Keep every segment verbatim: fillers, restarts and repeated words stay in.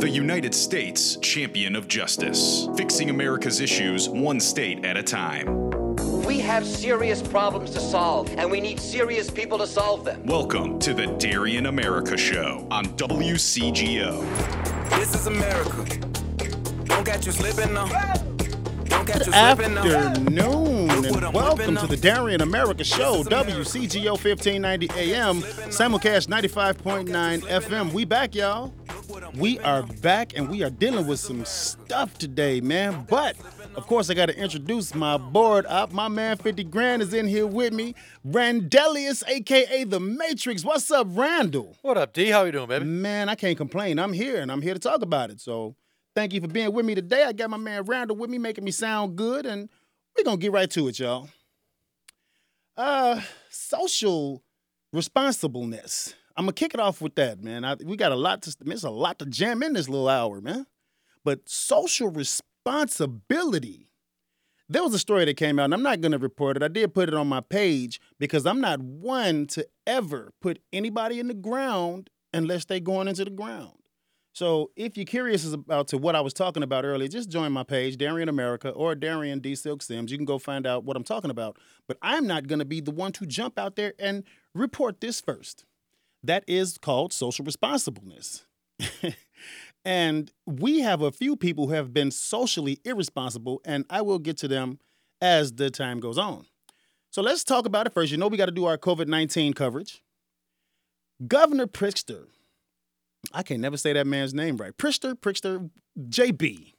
The United States Champion of Justice, fixing America's issues one state at a time. We have serious problems to solve, and we need serious people to solve them. Welcome to the Darian America Show on W C G O. This is America. Don't catch you slipping now. Don't catch you slipping now. Afternoon, and welcome to the Darian America Show, W C G O fifteen ninety A M, simulcast ninety-five point nine F M. We back, y'all. We are back, and we are dealing with some stuff today, man. But, of course, I got to introduce my board up. My man fifty Grand is in here with me. Randelius, a k a. The Matrix. What's up, Randall? What up, D? How you doing, baby? Man, I can't complain. I'm here, and I'm here to talk about it. So thank you for being with me today. I got my man Randall with me, making me sound good, and we're going to get right to it, y'all. Uh, social responsibleness. I'm going to kick it off with that, man. I, we got a lot to, it's a lot to jam in this little hour, man. But social responsibility. There was a story that came out, and I'm not going to report it. I did put it on my page because I'm not one to ever put anybody in the ground unless they're going into the ground. So if you're curious about to what I was talking about earlier, just join my page, Darian America or Darian D. Silk Sims. You can go find out what I'm talking about. But I'm not going to be the one to jump out there and report this first. That is called social responsibleness. And we have a few people who have been socially irresponsible, and I will get to them as the time goes on. So let's talk about it first. You know we got to do our COVID nineteen coverage. Governor Pritzker. I can never say that man's name right. Pritzker, Pritzker, J B.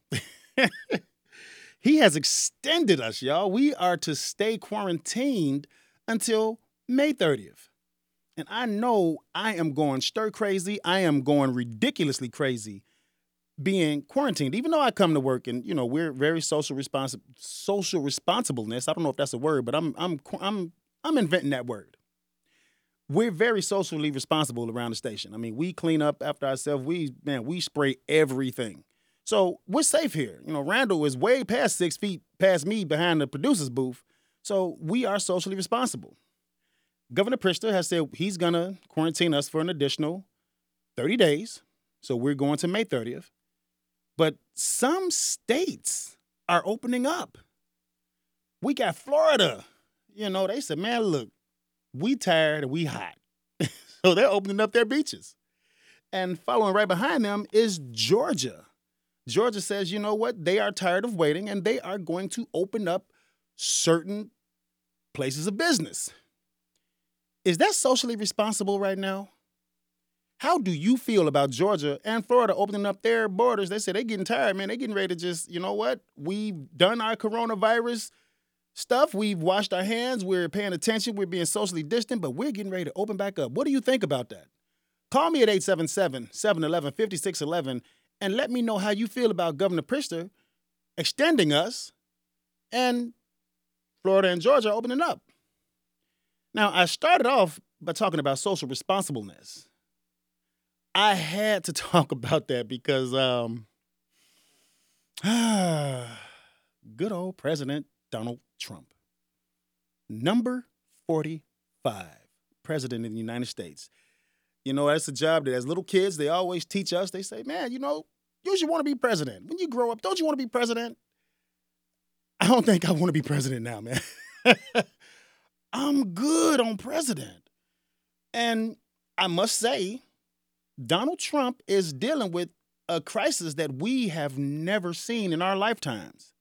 He has extended us, y'all. We are to stay quarantined until May thirtieth. And I know I am going stir crazy. I am going ridiculously crazy being quarantined. Even though I come to work and, you know, we're very social responsible, social responsibleness. I don't know if that's a word, but I'm I'm I'm I'm inventing that word. We're very socially responsible around the station. I mean, we clean up after ourselves. We man, we spray everything. So we're safe here. You know, Randall is way past six feet past me behind the producer's booth. So we are socially responsible. Governor Pritzker has said he's going to quarantine us for an additional thirty days. So we're going to May thirtieth. But some states are opening up. We got Florida. You know, they said, man, look, we tired and we hot. So they're opening up their beaches. And following right behind them is Georgia. Georgia says, you know what? They are tired of waiting, and they are going to open up certain places of business. Is that socially responsible right now? How do you feel about Georgia and Florida opening up their borders? They say they're getting tired, man. They're getting ready to just, you know what? We've done our coronavirus stuff. We've washed our hands. We're paying attention. We're being socially distant, but we're getting ready to open back up. What do you think about that? Call me at eight seven seven, seven one one, five six one one and let me know how you feel about Governor Pritzker extending us and Florida and Georgia opening up. Now, I started off by talking about social responsibleness. I had to talk about that because um, good old President Donald Trump, number forty-five, president of the United States. You know, that's a job that as little kids, they always teach us. They say, man, you know, you should want to be president. When you grow up, don't you want to be president? I don't think I want to be president now, man. I'm good on president. And I must say, Donald Trump is dealing with a crisis that we have never seen in our lifetimes.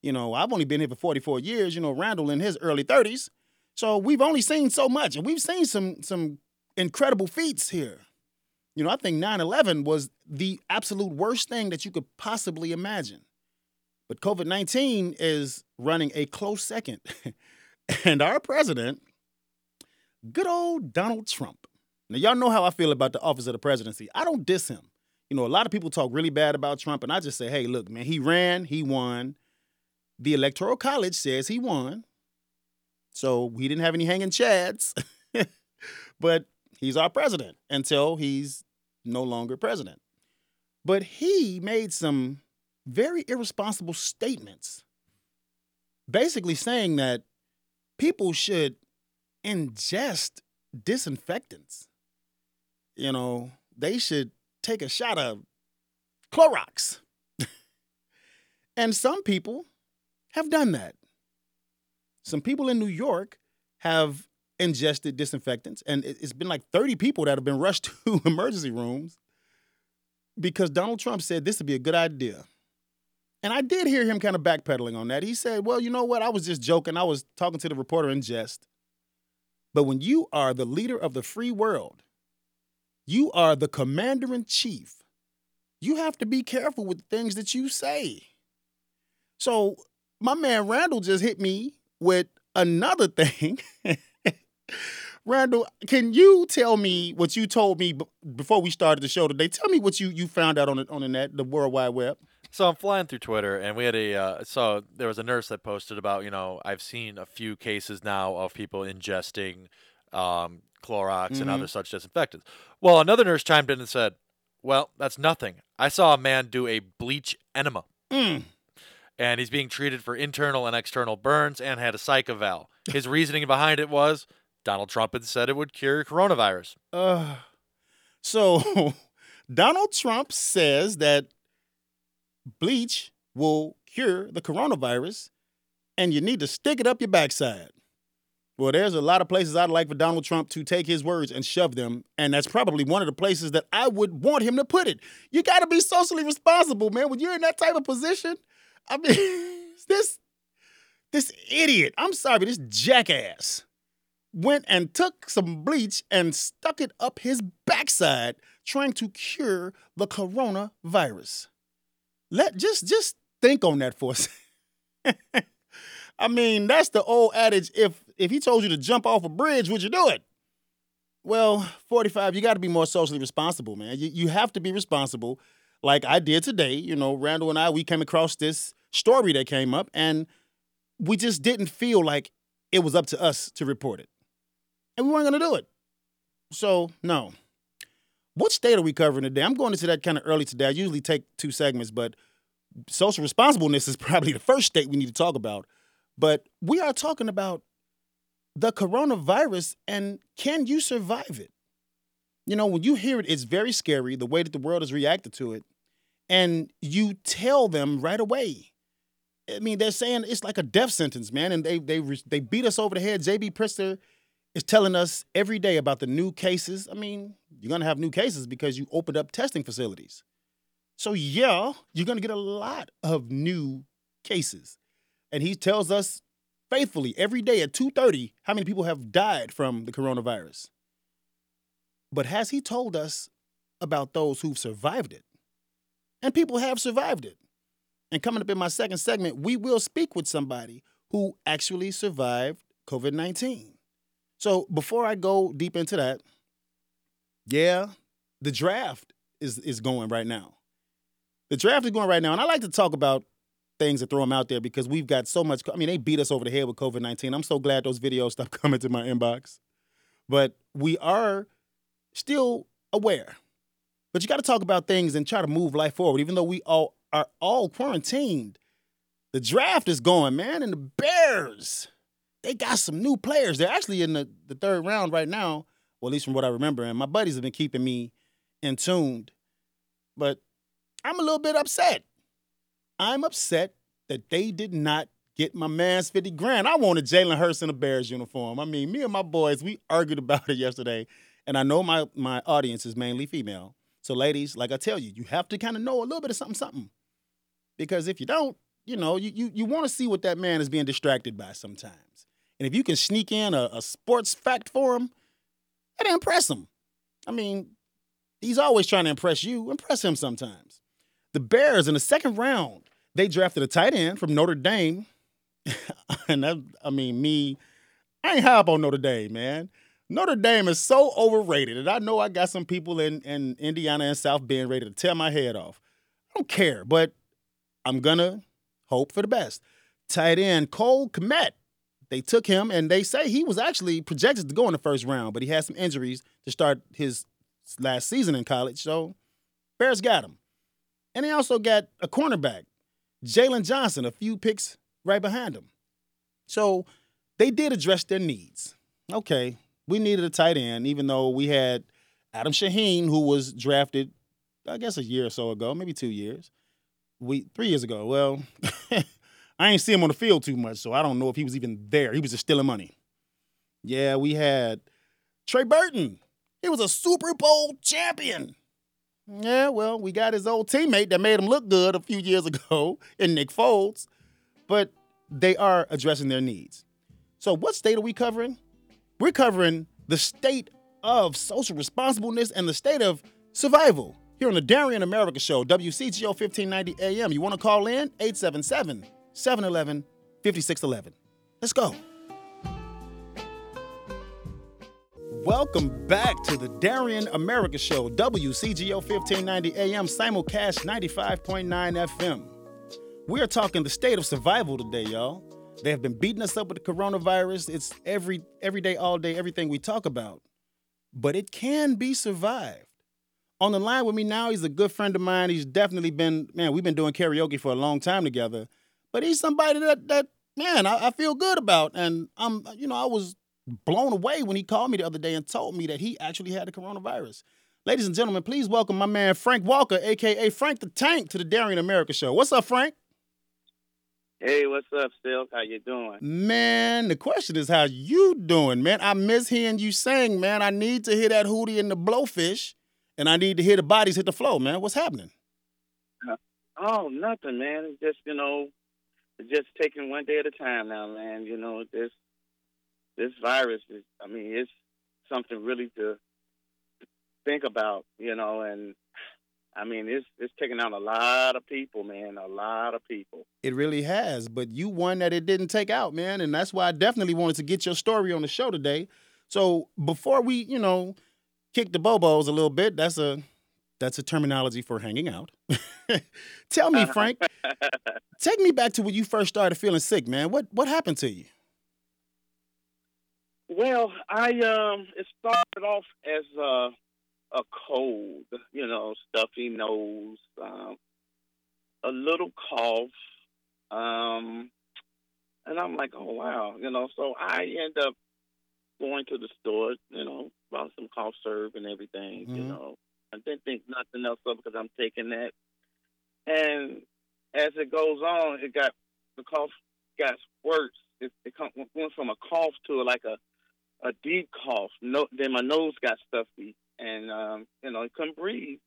You know, I've only been here for forty-four years, you know, Randall in his early thirties. So we've only seen so much, and we've seen some some incredible feats here. You know, I think nine eleven was the absolute worst thing that you could possibly imagine. But COVID nineteen is running a close second. And our president, good old Donald Trump. Now, y'all know how I feel about the office of the presidency. I don't diss him. You know, a lot of people talk really bad about Trump, and I just say, hey, look, man, he ran, he won. The Electoral College says he won. So we didn't have any hanging chads. But he's our president until he's no longer president. But he made some very irresponsible statements, basically saying that people should ingest disinfectants. You know, they should take a shot of Clorox. And some people have done that. Some people in New York have ingested disinfectants, and it's been like thirty people that have been rushed to emergency rooms because Donald Trump said this would be a good idea. And I did hear him kind of backpedaling on that. He said, well, you know what? I was just joking. I was talking to the reporter in jest. But when you are the leader of the free world, you are the commander in chief. You have to be careful with the things that you say. So my man Randall just hit me with another thing. Randall, can you tell me what you told me b- before we started the show today? Tell me what you, you found out on the, on the net, the World Wide Web. So I'm flying through Twitter, and we had a uh, – so there was a nurse that posted about, you know, I've seen a few cases now of people ingesting um, Clorox mm-hmm. and other such disinfectants. Well, another nurse chimed in and said, well, that's nothing. I saw a man do a bleach enema. Mm. And he's being treated for internal and external burns and had a cyca valve. His reasoning behind it was Donald Trump had said it would cure coronavirus. Uh, so Donald Trump says that bleach will cure the coronavirus and you need to stick it up your backside. Well, there's a lot of places I'd like for Donald Trump to take his words and shove them, and that's probably one of the places that I would want him to put it. You got to be socially responsible, man. When you're in that type of position, I mean, this this idiot, I'm sorry, this jackass went and took some bleach and stuck it up his backside trying to cure the coronavirus. Let just just think on that for a second. I mean, that's the old adage, if if he told you to jump off a bridge, would you do it? Well, forty-five, you got to be more socially responsible, man. You, you have to be responsible like I did today. You know, Randall and I, we came across this story that came up, and we just didn't feel like it was up to us to report it. And we weren't going to do it. So, no. What state are we covering today? I'm going into that kind of early today. I usually take two segments, but social responsibleness is probably the first state we need to talk about. But we are talking about the coronavirus and can you survive it? You know, when you hear it, it's very scary, the way that the world has reacted to it. And you tell them right away. I mean, they're saying it's like a death sentence, man. And they they they beat us over the head. J B. Pritzker is telling us every day about the new cases. I mean, you're going to have new cases because you opened up testing facilities. So, yeah, you're going to get a lot of new cases. And he tells us faithfully every day at two thirty how many people have died from the coronavirus. But has he told us about those who've survived it? And people have survived it. And coming up in my second segment, we will speak with somebody who actually survived COVID nineteen. So before I go deep into that, yeah, the draft is, is going right now. The draft is going right now. And I like to talk about things and throw them out there because we've got so much. I mean, they beat us over the head with COVID nineteen. I'm so glad those videos stopped coming to my inbox. But we are still aware. But you got to talk about things and try to move life forward. Even though we all are all quarantined, the draft is going, man. And the Bears, they got some new players. They're actually in the, the third round right now, well, at least from what I remember. And my buddies have been keeping me in tune. But I'm a little bit upset. I'm upset that they did not get my man's fifty grand. I wanted Jalen Hurts in a Bears uniform. I mean, me and my boys, we argued about it yesterday. And I know my, my audience is mainly female. So, ladies, like I tell you, you have to kind of know a little bit of something, something. Because if you don't, you know, you you, you want to see what that man is being distracted by sometimes. And if you can sneak in a, a sports fact for him, that'd impress him. I mean, he's always trying to impress you. Impress him sometimes. The Bears, in the second round, they drafted a tight end from Notre Dame. And that, I mean, me, I ain't high up on Notre Dame, man. Notre Dame is so overrated, and I know I got some people in, in Indiana and South Bend ready to tear my head off. I don't care, but I'm going to hope for the best. Tight end Cole Kmet, they took him, and they say he was actually projected to go in the first round, but he had some injuries to start his last season in college, so Bears got him. And they also got a cornerback, Jalen Johnson, a few picks right behind him. So they did address their needs. Okay. We needed a tight end, even though we had Adam Shaheen, who was drafted I guess a year or so ago, maybe two years, we three years ago. Well, I ain't see him on the field too much, so I don't know if he was even there. He was just stealing money. Yeah, we had Trey Burton. He was a Super Bowl champion. Yeah, well, we got his old teammate that made him look good a few years ago in Nick Foles, but they are addressing their needs. So what state are we covering? We're covering the state of social responsibleness and the state of survival here on the Darian America Show, W C G O fifteen ninety A M. You want to call in? eight seven seven, seven one one, five six one one. Let's go. Welcome back to the Darian America Show, W C G O fifteen ninety A M, simulcast ninety-five point nine F M. We are talking the state of survival today, y'all. They have been beating us up with the coronavirus. It's every every day, all day, everything we talk about. But it can be survived. On the line with me now, he's a good friend of mine. He's definitely been, man, we've been doing karaoke for a long time together. But he's somebody that, that man, I, I feel good about. And, I'm, you know, I was blown away when he called me the other day and told me that he actually had the coronavirus. Ladies and gentlemen, please welcome my man Frank Walker, a k a. Frank the Tank, to the Darian America Show. What's up, Frank? Hey, what's up, Silk? How you doing? Man, the question is how you doing, man. I miss hearing you sing, man. I need to hear that Hootie and the Blowfish, and I need to hear the bodies hit the floor, man. What's happening? Uh, oh, nothing, man. It's just, you know, it's just taking one day at a time now, man. You know, this This virus is, I mean, it's something really to think about, you know, and I mean, it's it's taking out a lot of people, man, a lot of people. It really has, but you one that it didn't take out, man, and that's why I definitely wanted to get your story on the show today. So before we, you know, kick the bobos a little bit, that's a that's a terminology for hanging out. Tell me, Frank, take me back to when you first started feeling sick, man. What what happened to you? Well, I um, it started off as a, a cold, you know, stuffy nose, um, a little cough, um, and I'm like, oh, wow, you know, so I end up going to the store, you know, bought some cough syrup and everything, mm-hmm. you know. I didn't think nothing else of it because I'm taking that. And as it goes on, it got, the cough got worse. It, it come, went from a cough to like a, a deep cough. No, then my nose got stuffy, and um, you know, I couldn't breathe,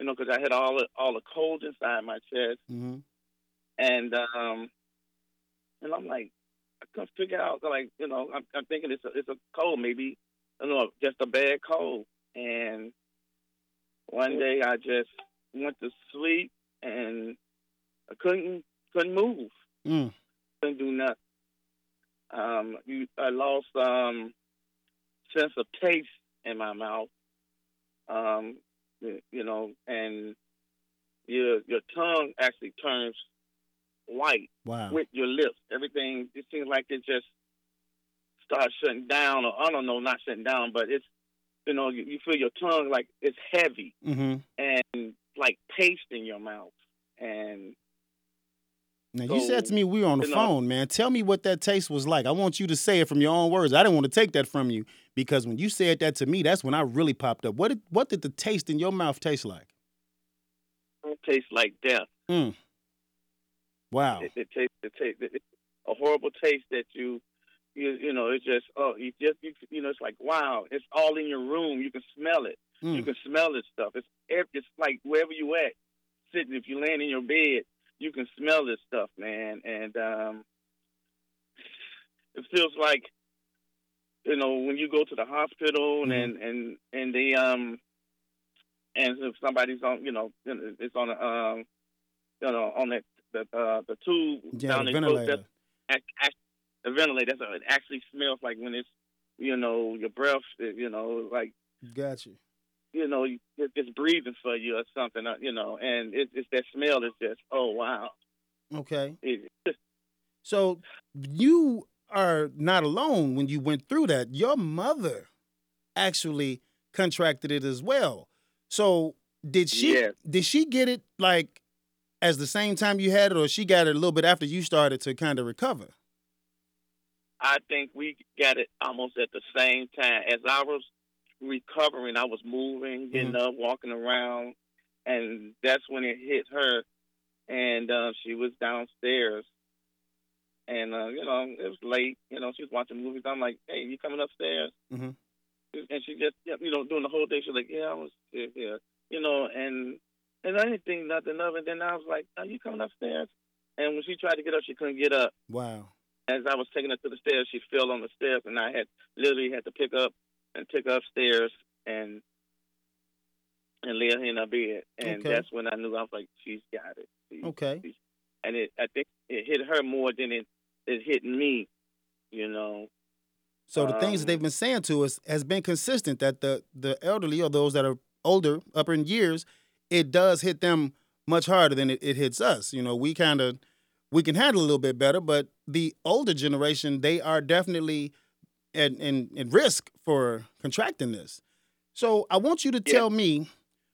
you know, because I had all the, all the cold inside my chest, mm-hmm. and um, and I'm like, I couldn't figure out, like, you know, I'm, I'm thinking it's a, it's a cold, maybe, I don't know, just a bad cold. And one day I just went to sleep, and I couldn't couldn't move, mm. couldn't do nothing. Um, you, I lost um sense of taste in my mouth, um, you know, and your your tongue actually turns white wow. with your lips. Everything, it seems like it just starts shutting down, or I don't know, not shutting down, but it's, you know, you, you feel your tongue like it's heavy mm-hmm. and like paste in your mouth. And now, so, you said to me we were on the phone, know, man. Tell me what that taste was like. I want you to say it from your own words. I didn't want to take that from you because when you said that to me, that's when I really popped up. What did, what did the taste in your mouth taste like? It tastes like death. Mm. Wow. It, it tastes it taste, it, a horrible taste that you, you, you know, it's just, oh, you just, you, you know, it's like, wow, it's all in your room. You can smell it. Mm. You can smell this stuff. It's, it's like wherever you at, sitting, if you're laying in your bed, you can smell this stuff, man, and um, it feels like, you know, when you go to the hospital and mm-hmm. and and they um and if somebody's on, you know, it's on a um, you know, on that the uh, the tube yeah, down the ventilator. That's, that's, the ventilator. That's, it actually smells like when it's, you know, your breath, you know, like. Gotcha. You know, it's breathing for you or something, you know, and it, it's that smell is just, oh, wow. Okay. It, so you are not alone when you went through that. Your mother actually contracted it as well. So did she yes. did she get it, like, as the same time you had it, or she got it a little bit after you started to kind of recover? I think we got it almost at the same time. As I was recovering, I was moving, getting mm-hmm. up, walking around, and that's when it hit her, and uh, she was downstairs, and, uh, you know, it was late, you know, she was watching movies. I'm like, hey, you coming upstairs? Mm-hmm. And she just, you know, doing the whole day, she was like, yeah, I was here, yeah. You know, and, and I didn't think nothing of it. Then I was like, are you coming upstairs? And when she tried to get up, she couldn't get up. Wow. As I was taking her to the stairs, she fell on the stairs, and I had literally had to pick up and take her upstairs and and lay her in her bed. And okay. that's when I knew. I was like, she's got it. She's, okay. She's, and it, I think it hit her more than it, it hit me, you know. So the um, things that they've been saying to us has been consistent, that the, the elderly or those that are older, up in years, it does hit them much harder than it, it hits us. You know, we kind of... We can handle a little bit better, but the older generation, they are definitely at, in, in risk for contracting this. So I want you to tell yeah. me,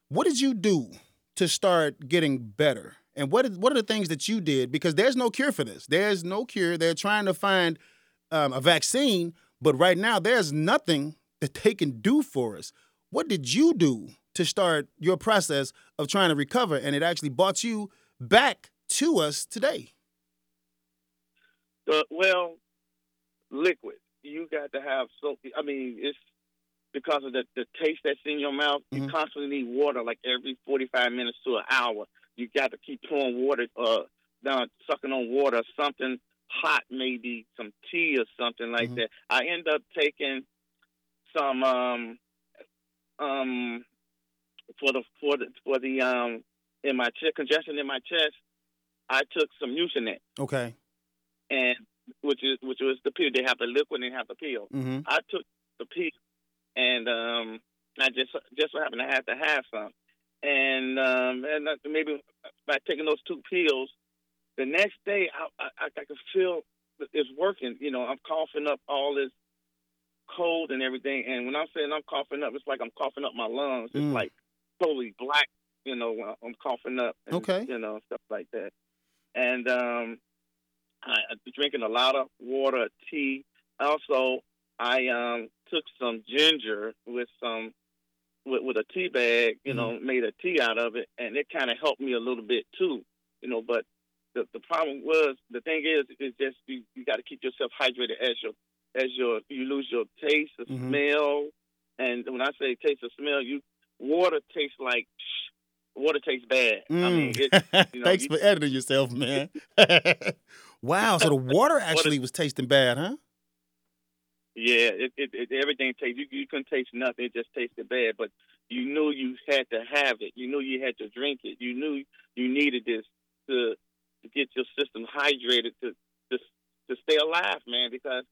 what did you do to start getting better? And what, what are the things that you did? Because there's no cure for this. There's no cure. They're trying to find um, a vaccine, but right now there's nothing that they can do for us. What did you do to start your process of trying to recover? And it actually brought you back to us today. Uh, well, liquid. You got to have soap. I mean, it's because of the, the taste that's in your mouth. Mm-hmm. You constantly need water, like every forty-five minutes to an hour. You got to keep pouring water, uh, down, sucking on water, something hot, maybe some tea or something like mm-hmm. that. I end up taking some um, um, for the for the for the um in my chest, congestion in my chest. I took some Mucinex. Okay. And which is which was the pill. They have the liquid and they have the pill. Mm-hmm. I took the pill, and um, I just just so happened I had to have some. And um, and maybe by taking those two pills, the next day I I, I could feel it's working. You know, I'm coughing up all this cold and everything. And when I'm saying I'm coughing up, it's like I'm coughing up my lungs. It's mm. like totally black. You know, I'm coughing up. And, okay. You know, stuff like that. And um. I drinking a lot of water, tea. Also, I um, took some ginger with some with, with a tea bag, you mm-hmm. know, made a tea out of it, and it kind of helped me a little bit too, you know. But the, the problem was, the thing is, is just you, you got to keep yourself hydrated as your as your you lose your taste, the mm-hmm. smell, and when I say taste or smell, you water tastes like. Water tastes bad. Mm. I mean, it, you know, thanks you, for editing yourself, man. Wow, so the water actually water, was tasting bad, huh? Yeah, it, it, it, everything tastes. You, you couldn't taste nothing; it just tasted bad. But you knew you had to have it. You knew you had to drink it. You knew you needed this to, to get your system hydrated to, to to stay alive, man. Because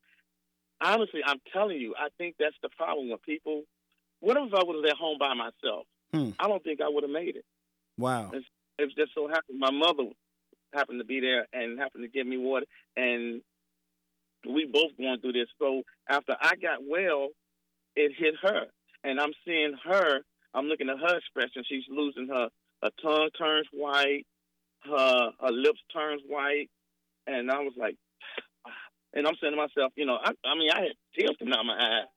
honestly, I'm telling you, I think that's the problem with people. What if I would have left home by myself? Hmm. I don't think I would have made it. Wow. It's, it's just so happened my mother happened to be there and happened to give me water, and we both going through this. So after I got well, it hit her, and I'm seeing her. I'm looking at her expression. She's losing her, her tongue turns white, her, her lips turns white, and I was like, and I'm saying to myself, you know, I, I mean, I had tears coming out of my eyes.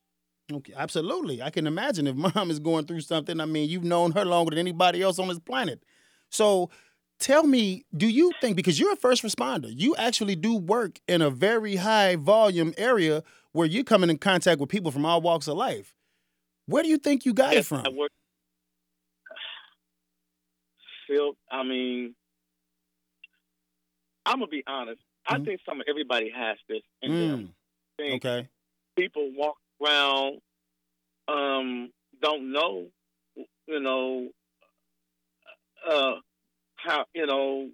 Okay, absolutely. I can imagine if mom is going through something. I mean, you've known her longer than anybody else on this planet. So tell me, do you think, because you're a first responder, you actually do work in a very high volume area where you're coming in contact with people from all walks of life. Where do you think you got yes, it from? I work. Phil, I mean, I'm going to be honest. Mm-hmm. I think some everybody has this in mm. them. I think okay. people walk around, um, don't know, you know, uh, how, you know,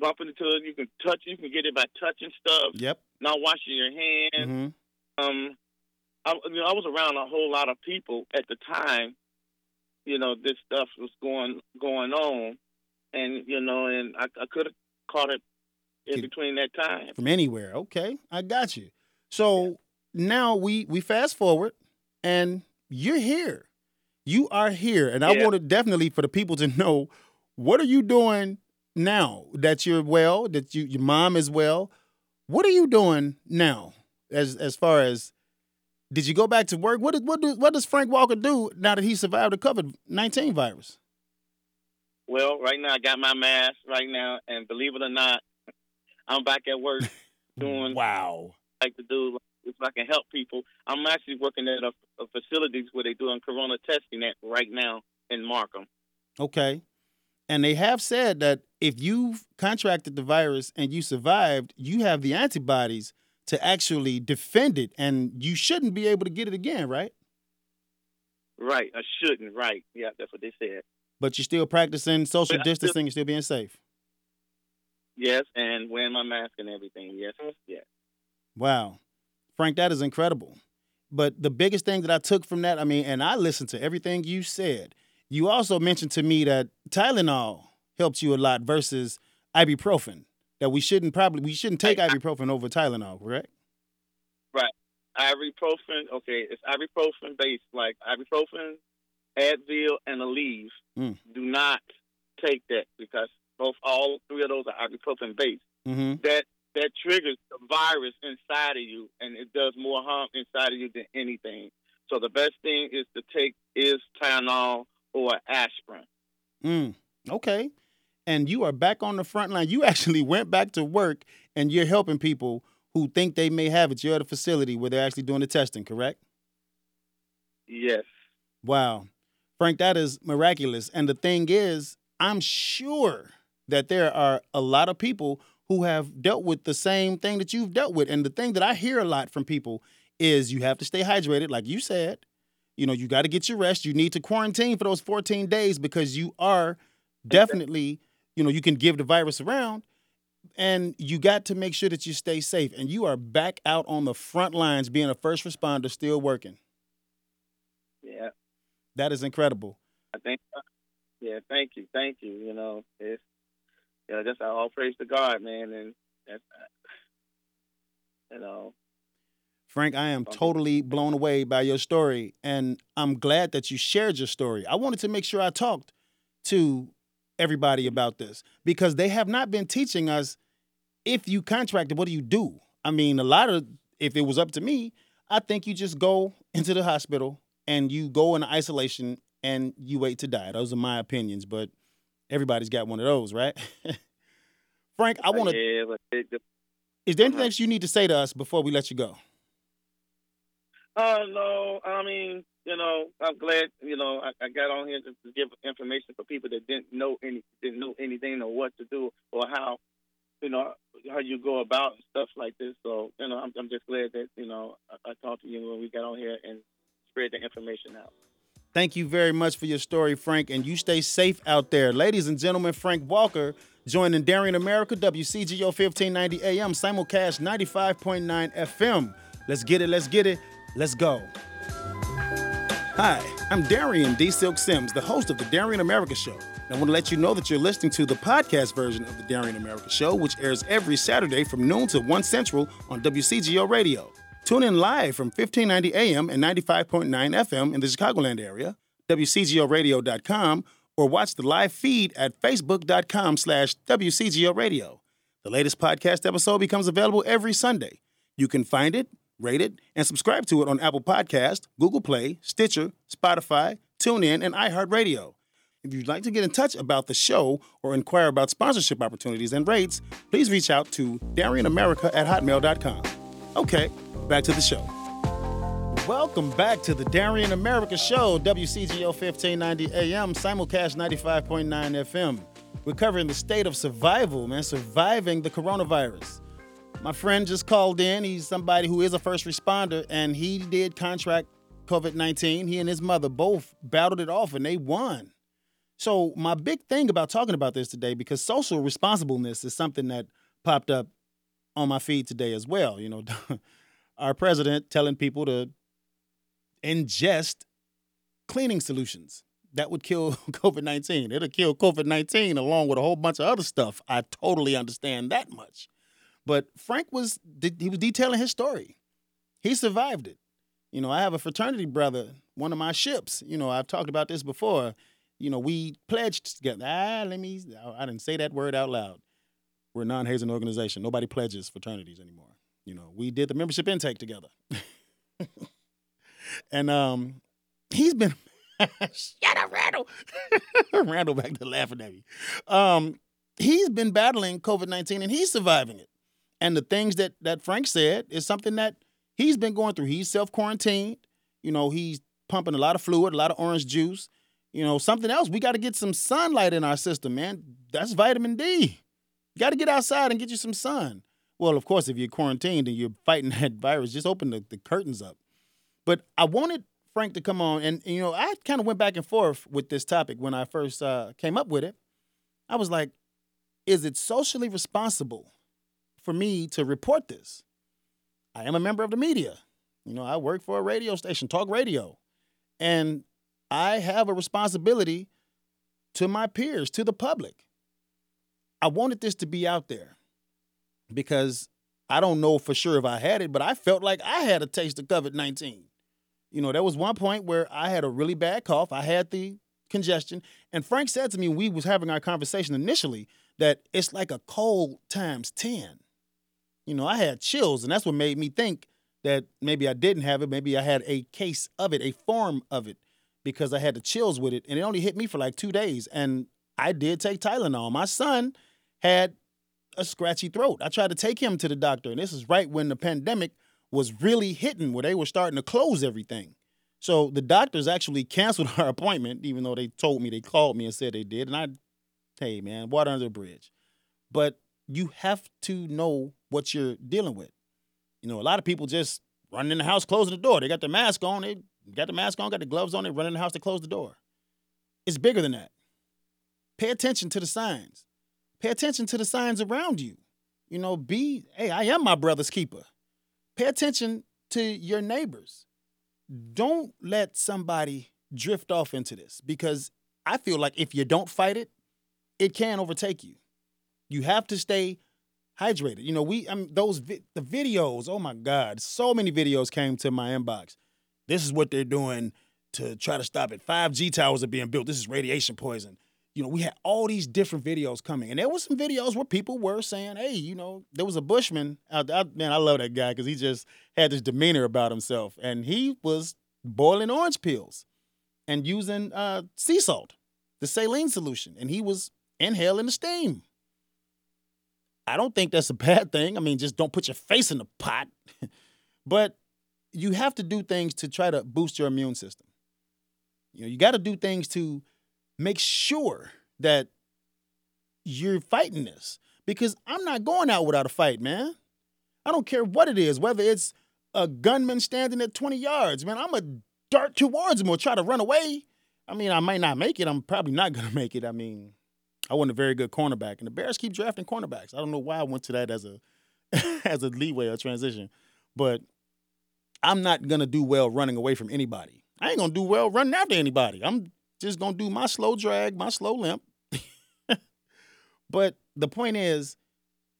bumping into it, you can touch, you can get it by touching stuff. Yep. Not washing your hands. Mm-hmm. Um, I, you know, I was around a whole lot of people at the time, you know, this stuff was going, going on, and, you know, and I, I could have caught it in between that time. From anywhere. Okay. I got you. So, yeah. Now we, we fast forward, and you're here. You are here, and yeah. I wanted definitely for the people to know, what are you doing now that you're well, that you your mom is well? What are you doing now as as far as, did you go back to work? What, did, what, do, what does Frank Walker do now that he survived the COVID nineteen virus? Well, right now I got my mask right now, and believe it or not, I'm back at work doing wow. I like to do if I can help people. I'm actually working at a, a facilities where they're doing corona testing at right now in Markham. Okay. And they have said that if you've contracted the virus and you survived, you have the antibodies to actually defend it, and you shouldn't be able to get it again, right? Right. I shouldn't, right. Yeah, that's what they said. But you're still practicing social distancing and still being safe. Yes, and wearing my mask and everything. Yes, yes. Wow. Frank, that is incredible. But the biggest thing that I took from that, I mean, and I listened to everything you said. You also mentioned to me that Tylenol helps you a lot versus ibuprofen, that we shouldn't probably, we shouldn't take I, ibuprofen I, over Tylenol, correct? Right. Ibuprofen, okay, it's ibuprofen-based, like ibuprofen, Advil, and Aleve. Mm. Do not take that because both all three of those are ibuprofen based. Mm-hmm. That that triggers the virus inside of you, and it does more harm inside of you than anything. So the best thing is to take is Tylenol or aspirin. Mm. Okay. And you are back on the front line. You actually went back to work, and you're helping people who think they may have it. You're at a facility where they're actually doing the testing, correct? Yes. Wow. Frank, that is miraculous. And the thing is, I'm sure that there are a lot of people who have dealt with the same thing that you've dealt with. And the thing that I hear a lot from people is you have to stay hydrated, like you said. You know, you got to get your rest. You need to quarantine for those fourteen days because you are definitely, you know, you can give the virus around. And you got to make sure that you stay safe. And you are back out on the front lines being a first responder, still working. Yeah. That is incredible. I think, yeah, thank you, thank you. You know, it's, you know, that's all praise to God, man, and that's, you know. Frank, I am totally blown away by your story, and I'm glad that you shared your story. I wanted to make sure I talked to everybody about this because they have not been teaching us if you contracted, what do you do? I mean, a lot of, if it was up to me, I think you just go into the hospital and you go in isolation and you wait to die. Those are my opinions, but everybody's got one of those, right? Frank, I want to... Is there anything else you need to say to us before we let you go? Oh, no. I mean, you know, I'm glad, you know, I, I got on here to, to give information for people that didn't know any, didn't know anything or what to do or how, you know, how you go about and stuff like this. So, you know, I'm, I'm just glad that, you know, I, I talked to you when we got on here and spread the information out. Thank you very much for your story, Frank, and you stay safe out there. Ladies and gentlemen, Frank Walker joining Darian America, W C G O fifteen ninety A M, simulcast ninety-five point nine F M. Let's get it, let's get it, let's go. Hi, I'm Darian D. Silk Sims, the host of the Darian America Show. I want to let you know that you're listening to the podcast version of the Darian America Show, which airs every Saturday from noon to one Central on W C G O Radio. Tune in live from fifteen ninety A M and ninety-five point nine F M in the Chicagoland area, W C G O radio dot com, or watch the live feed at facebook.com slash WCGOradio. The latest podcast episode becomes available every Sunday. You can find it, rate it, and subscribe to it on Apple Podcasts, Google Play, Stitcher, Spotify, TuneIn, and iHeartRadio. If you'd like to get in touch about the show or inquire about sponsorship opportunities and rates, please reach out to DarianAmerica at hotmail dot com. Okay, back to the show. Welcome back to the Darian America Show, W C G O fifteen ninety A M, simulcast ninety-five point nine F M. We're covering the state of survival, man, surviving the coronavirus. My friend just called in. He's somebody who is a first responder, and he did contract COVID nineteen. He and his mother both battled it off, and they won. So my big thing about talking about this today, because social responsibleness is something that popped up on my feed today as well. You know, our president telling people to ingest cleaning solutions that would kill COVID nineteen. It'll kill COVID nineteen along with a whole bunch of other stuff. I totally understand that much. But Frank was, he was detailing his story. He survived it. You know, I have a fraternity brother, one of my ships. You know, I've talked about this before. You know, we pledged together. Ah, let me, I didn't say that word out loud. We're a non-hazing organization. Nobody pledges fraternities anymore. You know, we did the membership intake together. And um, he's been Shut up, Randall. Randall back there laughing at me. Um, he's been battling COVID nineteen, and he's surviving it. And the things that, that Frank said is something that he's been going through. He's self-quarantined. You know, he's pumping a lot of fluid, a lot of orange juice. You know, something else. We got to get some sunlight in our system, man. That's vitamin D. You got to get outside and get you some sun. Well, of course, if you're quarantined and you're fighting that virus, just open the, the curtains up. But I wanted Frank to come on. And, and you know, I kind of went back and forth with this topic when I first uh, came up with it. I was like, is it socially responsible for me to report this? I am a member of the media. You know, I work for a radio station, talk radio. And I have a responsibility to my peers, to the public. I wanted this to be out there because I don't know for sure if I had it, but I felt like I had a taste of COVID nineteen. You know, there was one point where I had a really bad cough. I had the congestion. And Frank said to me, we was having our conversation initially, that it's like a cold times ten. You know, I had chills, and that's what made me think that maybe I didn't have it. Maybe I had a case of it, a form of it, because I had the chills with it. And it only hit me for like two days. And I did take Tylenol. My son had a scratchy throat. I tried to take him to the doctor. And this is right when the pandemic was really hitting, where they were starting to close everything. So the doctors actually canceled our appointment, even though they told me, they called me and said they did. And I, hey, man, water under the bridge. But you have to know what you're dealing with. You know, a lot of people just running in the house, closing the door. They got their mask on. They got the mask on, got the gloves on. They run in the house, they close the door. It's bigger than that. Pay attention to the signs. Pay attention to the signs around you. You know, be, hey, I am my brother's keeper. Pay attention to your neighbors. Don't let somebody drift off into this, because I feel like if you don't fight it, it can overtake you. You have to stay hydrated. You know, we I mean, those vi- the videos, oh my God, so many videos came to my inbox. This is what they're doing to try to stop it. five G towers are being built. This is radiation poison. You know, we had all these different videos coming. And there were some videos where people were saying, hey, you know, there was a Bushman out there. Man, I love that guy because he just had this demeanor about himself. And he was boiling orange peels and using uh, sea salt, the saline solution. And he was inhaling the steam. I don't think that's a bad thing. I mean, just don't put your face in the pot. But you have to do things to try to boost your immune system. You know, you got to do things to make sure that you're fighting this, because I'm not going out without a fight, man. I don't care what it is, whether it's a gunman standing at twenty yards, man, I'm going to dart towards him or try to run away. I mean, I might not make it. I'm probably not going to make it. I mean, I wasn't a very good cornerback, and the Bears keep drafting cornerbacks. I don't know why I went to that as a as a leeway or transition, but I'm not going to do well running away from anybody. I ain't going to do well running after anybody. I'm just going to do my slow drag, my slow limp. But the point is,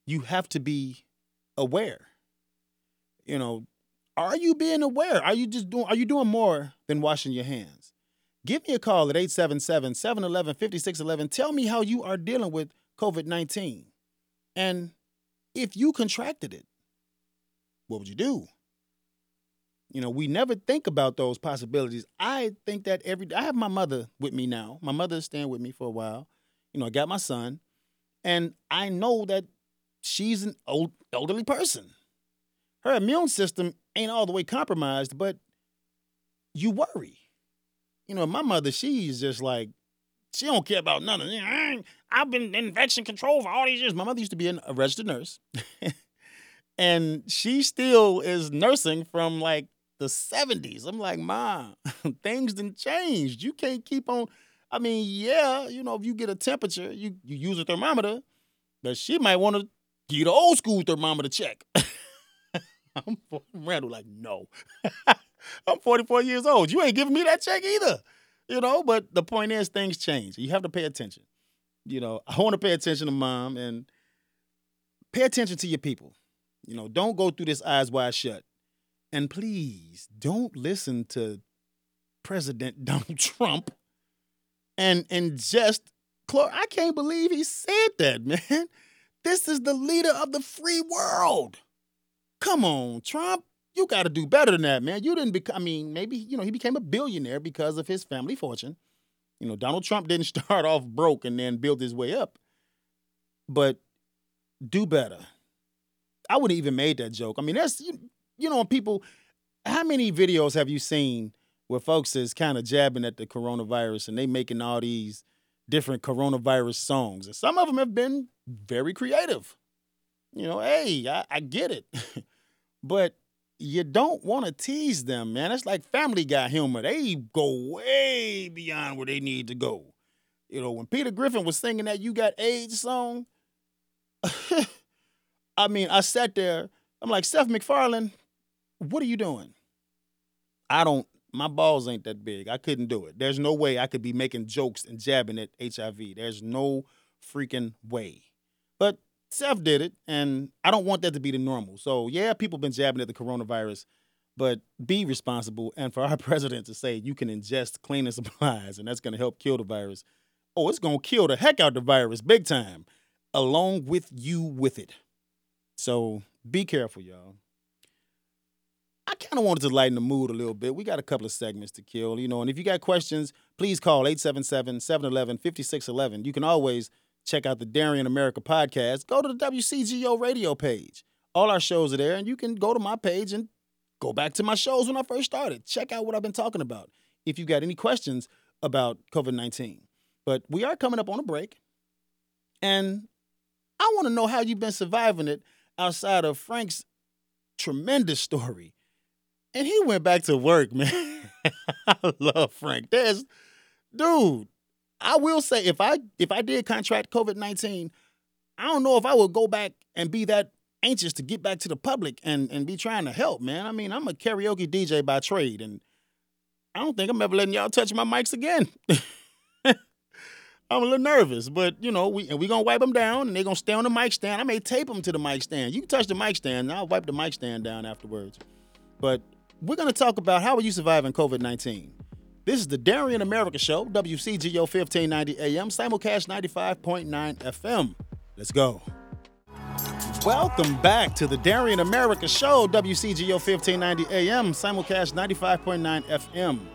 you have to be aware. You know, are you being aware? Are you just doing, are you doing more than washing your hands? Give me a call at eight seven seven, seven one one, five six one one. Tell me how you are dealing with COVID nineteen. And if you contracted it, what would you do? You know, we never think about those possibilities. I think that every day, I have my mother with me now. My mother is staying with me for a while. You know, I got my son. And I know that she's an old, elderly person. Her immune system ain't all the way compromised, but you worry. You know, my mother, she's just like, she don't care about none of it. I've been in infection control for all these years. My mother used to be a registered nurse. And she still is nursing from, like, the seventies. I'm like, Ma, things done changed. You can't keep on. I mean, yeah, you know, if you get a temperature, you, you use a thermometer. But she might want to get an old school thermometer check. I'm Randall, like, no. I'm forty-four years old. You ain't giving me that check either. You know, but the point is, things change. You have to pay attention. You know, I want to pay attention to Mom, and pay attention to your people. You know, don't go through this eyes wide shut. And please don't listen to President Donald Trump and ingest Clorox. I can't believe he said that, man. This is the leader of the free world. Come on, Trump. You got to do better than that, man. You didn't become, I mean, maybe, you know, he became a billionaire because of his family fortune. You know, Donald Trump didn't start off broke and then build his way up. But do better. I wouldn't even made that joke. I mean, that's, you, you know, people, how many videos have you seen where folks is kind of jabbing at the coronavirus and they making all these different coronavirus songs? And some of them have been very creative. You know, hey, I, I get it. But you don't want to tease them, man. That's like Family Guy humor. They go way beyond where they need to go. You know, when Peter Griffin was singing that You Got AIDS song, I mean, I sat there. I'm like, Seth MacFarlane, what are you doing? I don't, my balls ain't that big. I couldn't do it. There's no way I could be making jokes and jabbing at H I V. There's no freaking way. But Seth did it, and I don't want that to be the normal. So, yeah, people been jabbing at the coronavirus, but be responsible. And for our president to say you can ingest cleaning supplies, and that's going to help kill the virus. Oh, it's going to kill the heck out the virus big time, along with you with it. So be careful, y'all. I kind of wanted to lighten the mood a little bit. We got a couple of segments to kill, you know. And if you got questions, please call eight seven seven, seven one one, five six one one. You can always check out the Darian America podcast. Go to the W C G O radio page. All our shows are there, and you can go to my page and go back to my shows when I first started. Check out what I've been talking about if you got any questions about COVID nineteen. But we are coming up on a break, and I want to know how you've been surviving it outside of Frank's tremendous story. And he went back to work, man. I love Frank. There's, dude, I will say if I if I did contract COVID nineteen, I don't know if I would go back and be that anxious to get back to the public and, and be trying to help, man. I mean, I'm a karaoke D J by trade, and I don't think I'm ever letting y'all touch my mics again. I'm a little nervous, but, you know, we and we're going to wipe them down, and they're going to stay on the mic stand. I may tape them to the mic stand. You can touch the mic stand, and I'll wipe the mic stand down afterwards. But we're going to talk about how are you surviving COVID nineteen. This is the Darian America Show, W C G O fifteen ninety A M, simulcast ninety-five point nine F M. Let's go. Welcome back to the Darian America Show, W C G O fifteen ninety A M, simulcast ninety-five point nine F M.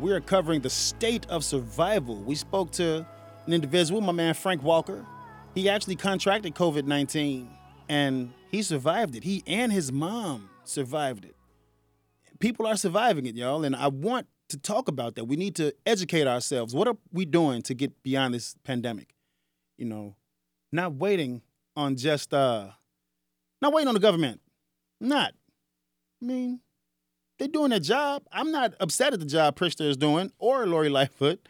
We are covering the state of survival. We spoke to an individual, my man Frank Walker. He actually contracted COVID nineteen, and he survived it. He and his mom survived it. People are surviving it, y'all, and I want to talk about that. We need to educate ourselves. What are we doing to get beyond this pandemic? You know, not waiting on just, uh, not waiting on the government. Not. I mean, they're doing their job. I'm not upset at the job Pritzker is doing or Lori Lightfoot.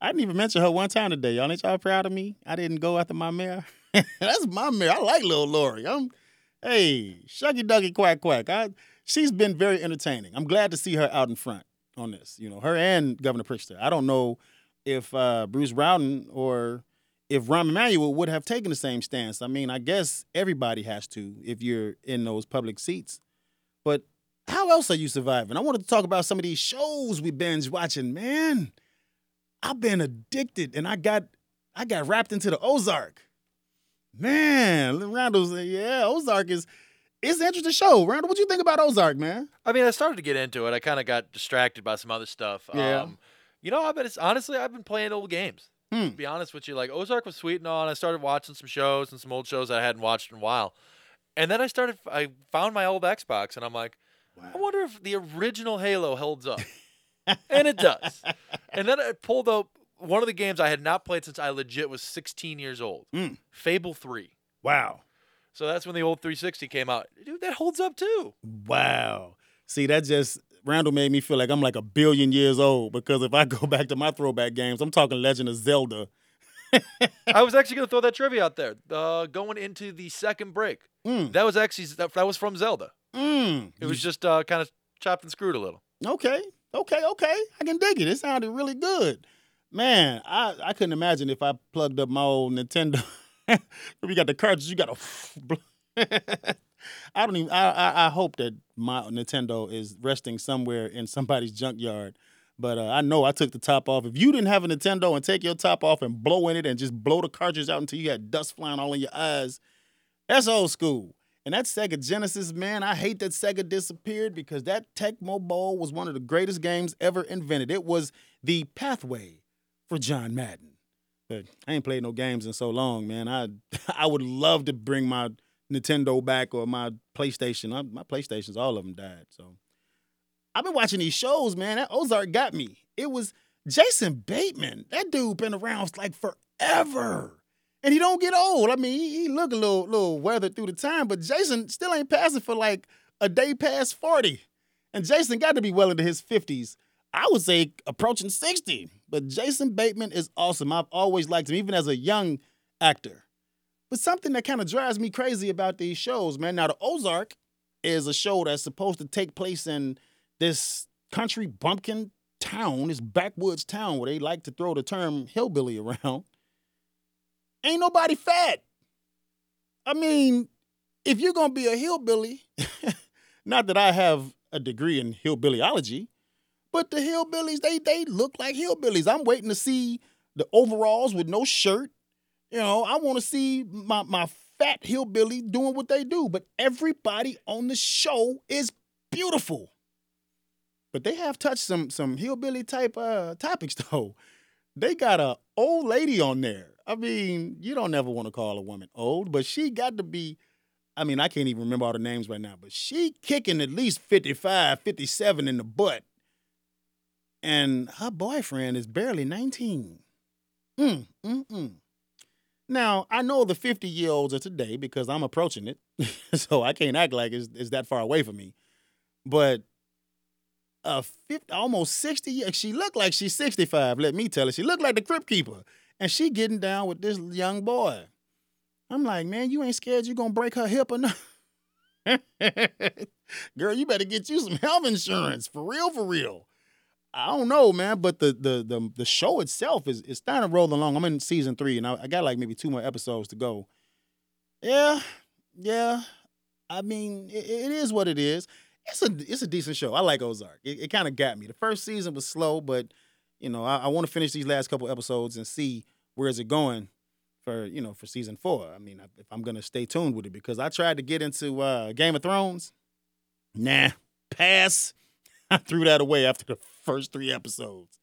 I didn't even mention her one time today. Y'all ain't y'all proud of me? I didn't go after my mayor. That's my mayor. I like little Lori. I'm, hey, shucky ducky quack quack. I, she's been very entertaining. I'm glad to see her out in front on this. You know, her and Governor Pritzker. I don't know if uh, Bruce Rowden or if Rahm Emanuel would have taken the same stance. I mean, I guess everybody has to if you're in those public seats. But how else are you surviving? I wanted to talk about some of these shows we binge watching, man. I've been addicted, and I got I got wrapped into the Ozark. Man, Randall's, yeah, Ozark is, it's an interesting show. Randall, what do you think about Ozark, man? I mean, I started to get into it. I kind of got distracted by some other stuff. Yeah. Um, you know, I bet it's, honestly, I've been playing old games. Hmm. To be honest with you, like, Ozark was sweet and all, and I started watching some shows and some old shows that I hadn't watched in a while. And then I started, I found my old Xbox, and I'm like, wow. I wonder if the original Halo holds up. And it does. And then I pulled up one of the games I had not played since I legit was sixteen years old. Mm. Fable three. Wow. So that's when the old three sixty came out. Dude, that holds up too. Wow. See, that just, Randall made me feel like I'm like a billion years old, because if I go back to my throwback games, I'm talking Legend of Zelda. I was actually going to throw that trivia out there. Uh, going into the second break. Mm. That was actually, that, that was from Zelda. Mm. It was just uh, kind of chopped and screwed a little. Okay. Okay, okay. I can dig it. It sounded really good. Man, I, I couldn't imagine if I plugged up my old Nintendo. We got the cartridge. You got to... I don't even... I, I, I hope that my Nintendo is resting somewhere in somebody's junkyard. But uh, I know I took the top off. If you didn't have a Nintendo and take your top off and blow in it and just blow the cartridge out until you had dust flying all in your eyes, that's old school. And that Sega Genesis, man, I hate that Sega disappeared because that Tecmo Bowl was one of the greatest games ever invented. It was the pathway for John Madden. But I ain't played no games in so long, man. I I would love to bring my Nintendo back or my PlayStation. I, my PlayStations, all of them died. So I've been watching these shows, man. That Ozark got me. It was Jason Bateman. That dude been around like forever. And he don't get old. I mean, he, he look a little little weathered through the time, but Jason still ain't passing for like a day past forty. And Jason got to be well into his fifties. I would say approaching sixty. But Jason Bateman is awesome. I've always liked him, even as a young actor. But something that kind of drives me crazy about these shows, man. Now, the Ozark is a show that's supposed to take place in this country bumpkin town, this backwoods town where they like to throw the term hillbilly around. Ain't nobody fat. I mean, if you're going to be a hillbilly, not that I have a degree in hillbillyology, but the hillbillies, they they look like hillbillies. I'm waiting to see the overalls with no shirt. You know, I want to see my, my fat hillbilly doing what they do. But everybody on the show is beautiful. But they have touched some some hillbilly type uh, topics, though. They got an old lady on there. I mean, you don't ever want to call a woman old, but she got to be, I mean, I can't even remember all the names right now, but she kicking at least fifty-five, fifty-seven in the butt. And her boyfriend is barely nineteen. Mm, mm, mm. Now, I know the fifty-year-olds are today because I'm approaching it, so I can't act like it's, it's that far away from me. But a fifty, almost sixty, she looked like she's sixty-five, let me tell her. She looked like the Crypt Keeper. And she getting down with this young boy. I'm like, man, you ain't scared you gonna break her hip or not? Girl, you better get you some health insurance. For real, for real. I don't know, man, but the the the, the show itself is, is starting to roll along. I'm in season three, and I, I got like maybe two more episodes to go. Yeah, yeah. I mean, it, it is what it is. It's a, it's a decent show. I like Ozark. It, it kind of got me. The first season was slow, but... You know, I, I want to finish these last couple episodes and see where is it going for, you know, for season four. I mean, I, if I'm going to stay tuned with it, because I tried to get into uh, Game of Thrones. Nah, pass. I threw that away after the first three episodes.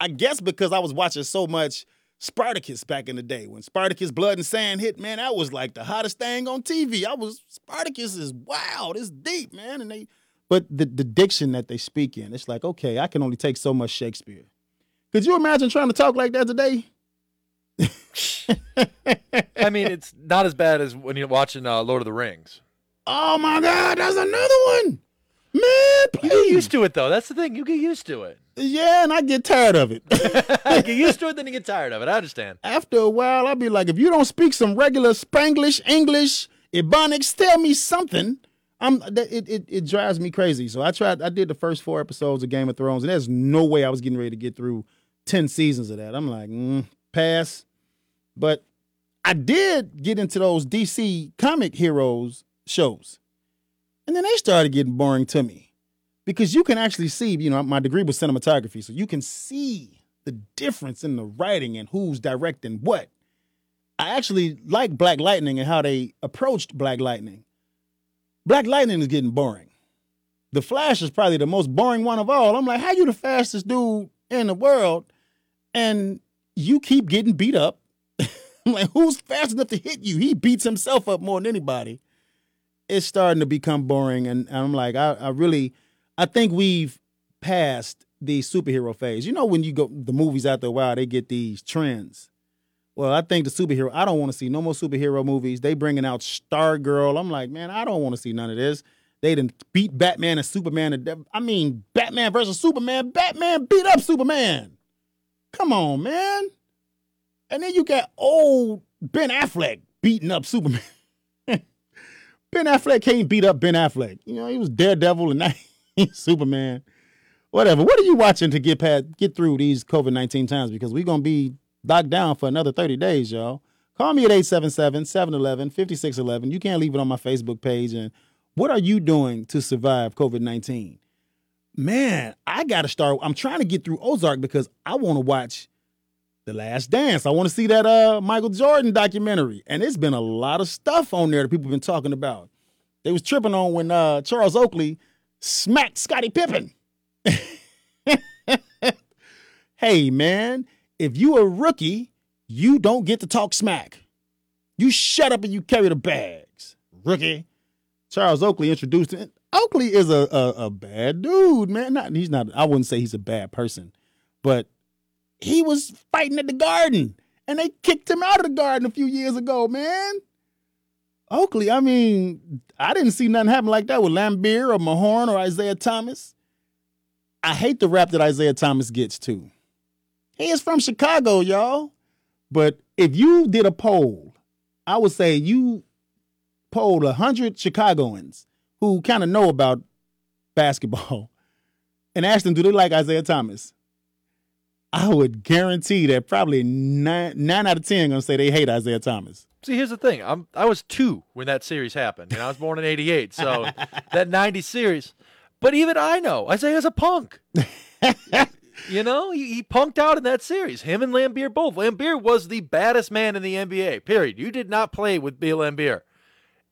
I guess because I was watching so much Spartacus back in the day. When Spartacus Blood and Sand hit, man, that was like the hottest thing on T V. I was, Spartacus is wild. It's deep, man. And they, but the, the diction that they speak in, it's like, okay, I can only take so much Shakespeare. Could you imagine trying to talk like that today? I mean, it's not as bad as when you're watching uh, Lord of the Rings. Oh, my God. That's another one. Man, please. You get used to it, though. That's the thing. You get used to it. Yeah, and I get tired of it. You get used to it, then you get tired of it. I understand. After a while, I'll be like, if you don't speak some regular Spanglish, English, Ebonics, tell me something. I'm, it, it, it drives me crazy. So I tried. I did the first four episodes of Game of Thrones, and there's no way I was getting ready to get through ten seasons of that. I'm like, mm, pass. But I did get into those D C comic heroes shows. And then they started getting boring to me because you can actually see, you know, my degree was cinematography. So you can see the difference in the writing and who's directing what. I actually like Black Lightning and how they approached Black Lightning. Black Lightning is getting boring. The Flash is probably the most boring one of all. I'm like, how you the fastest dude in the world, and you keep getting beat up? I'm like, who's fast enough to hit you? He beats himself up more than anybody. It's starting to become boring, and, and I'm like, I, I really, I think we've passed the superhero phase. You know, when you go the movies after a while, they get these trends. Well, I think the superhero, I don't want to see no more superhero movies. They bringing out Stargirl. I'm like, man, I don't want to see none of this. They done beat Batman and Superman. And I mean, Batman versus Superman. Batman beat up Superman. Come on, man. And then you got old Ben Affleck beating up Superman. Ben Affleck can't beat up Ben Affleck. You know, he was Daredevil and now he's Superman. Whatever. What are you watching to get past, get through these COVID nineteen times? Because we're going to be locked down for another thirty days, y'all. Call me at eight seven seven, seven one one, five six one one. You can't leave it on my Facebook page. And what are you doing to survive COVID nineteen? Man, I got to start. I'm trying to get through Ozark because I want to watch The Last Dance. I want to see that uh, Michael Jordan documentary. And it's been a lot of stuff on there that people have been talking about. they was tripping on when uh, Charles Oakley smacked Scottie Pippen. Hey, man, if you a rookie, you don't get to talk smack. You shut up and you carry the bags, rookie. Charles Oakley introduced him. Oakley is a, a, a bad dude, man. Not he's not. I wouldn't say he's a bad person, but he was fighting at the Garden, and they kicked him out of the Garden a few years ago, man. Oakley, I mean, I didn't see nothing happen like that with Lambeer or Mahorn or Isaiah Thomas. I hate the rap that Isaiah Thomas gets, too. He is from Chicago, y'all. But if you did a poll, I would say you polled one hundred Chicagoans who kind of know about basketball and asked them, do they like Isaiah Thomas? I would guarantee that probably nine, nine out of ten are going to say they hate Isaiah Thomas. See, here's the thing. I'm, I was two when that series happened, and I was born in eighty-eight, so that ninety series. But even I know Isaiah's a punk. You know, he, he punked out in that series. Him and Lambeer both. Lambeer was the baddest man in the N B A, period. You did not play with Bill Lambeer.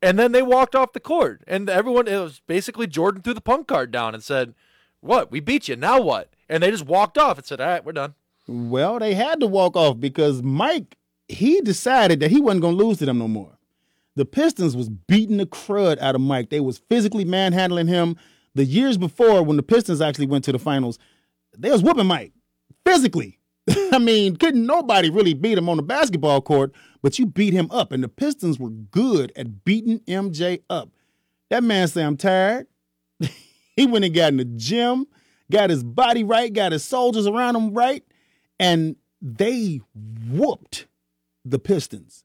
And then they walked off the court, and everyone, it was basically Jordan threw the punk card down and said, what, we beat you, now what? And they just walked off and said, all right, we're done. Well, they had to walk off because Mike, he decided that he wasn't going to lose to them no more. The Pistons was beating the crud out of Mike. They was physically manhandling him. The years before, when the Pistons actually went to the finals, they was whooping Mike physically. I mean, couldn't nobody really beat him on the basketball court, but you beat him up. And the Pistons were good at beating M J up. That man said, I'm tired. He went and got in the gym, got his body right, got his soldiers around him right, and they whooped the Pistons.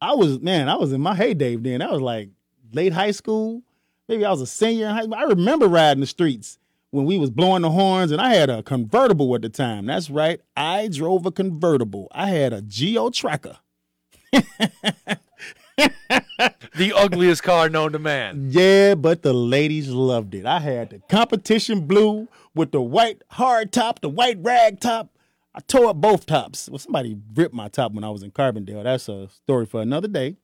I was, man, I was in my heyday then. I was like late high school. Maybe I was a senior in high school. I remember riding the streets when we was blowing the horns, and I had a convertible at the time. That's right. I drove a convertible. I had a Geo Tracker. The ugliest car known to man. Yeah, but the ladies loved it. I had the competition blue with the white hard top, the white rag top. I tore up both tops. Well, somebody ripped my top when I was in Carbondale. That's a story for another day.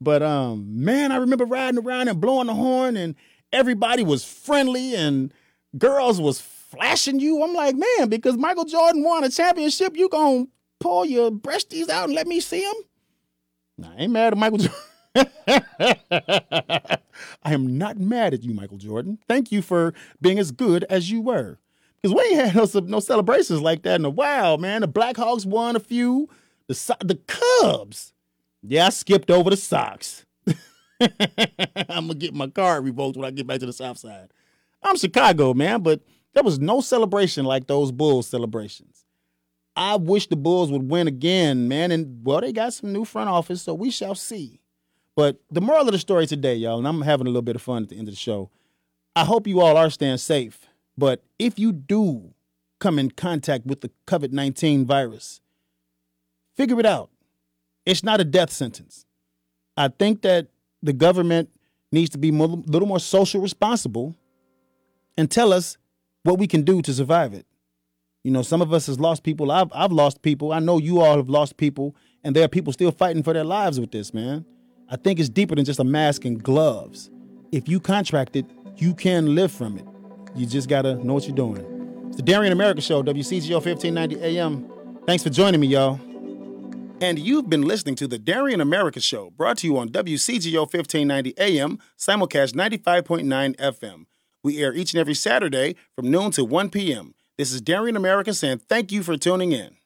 But, um, man, I remember riding around and blowing the horn, and everybody was friendly and girls was flashing you. I'm like, man, because Michael Jordan won a championship, you going to pull your breasties out and let me see him? Nah, I ain't mad at Michael Jordan. I am not mad at you, Michael Jordan. Thank you for being as good as you were. Because we ain't had no, no celebrations like that in a while, man. The Blackhawks won a few. The, the Cubs. Yeah, I skipped over the Sox. I'm going to get my card revoked when I get back to the South Side. I'm Chicago, man, but there was no celebration like those Bulls celebrations. I wish the Bulls would win again, man. And, well, they got some new front office, so we shall see. But the moral of the story today, y'all, and I'm having a little bit of fun at the end of the show, I hope you all are staying safe. But if you do come in contact with the COVID nineteen virus, figure it out. It's not a death sentence. I think that the government needs to be a little more social responsible and tell us what we can do to survive it. You know, some of us has lost people. I've, I've lost people. I know you all have lost people, and there are people still fighting for their lives with this, man. I think it's deeper than just a mask and gloves. If you contract it, you can live from it. You just got to know what you're doing. It's the Darian America Show, W C G O fifteen ninety A M. Thanks for joining me, y'all. And you've been listening to the Darian America Show, brought to you on W C G O fifteen ninety A M, simulcast ninety-five point nine F M. We air each and every Saturday from noon to one p.m. This is Darian America saying thank you for tuning in.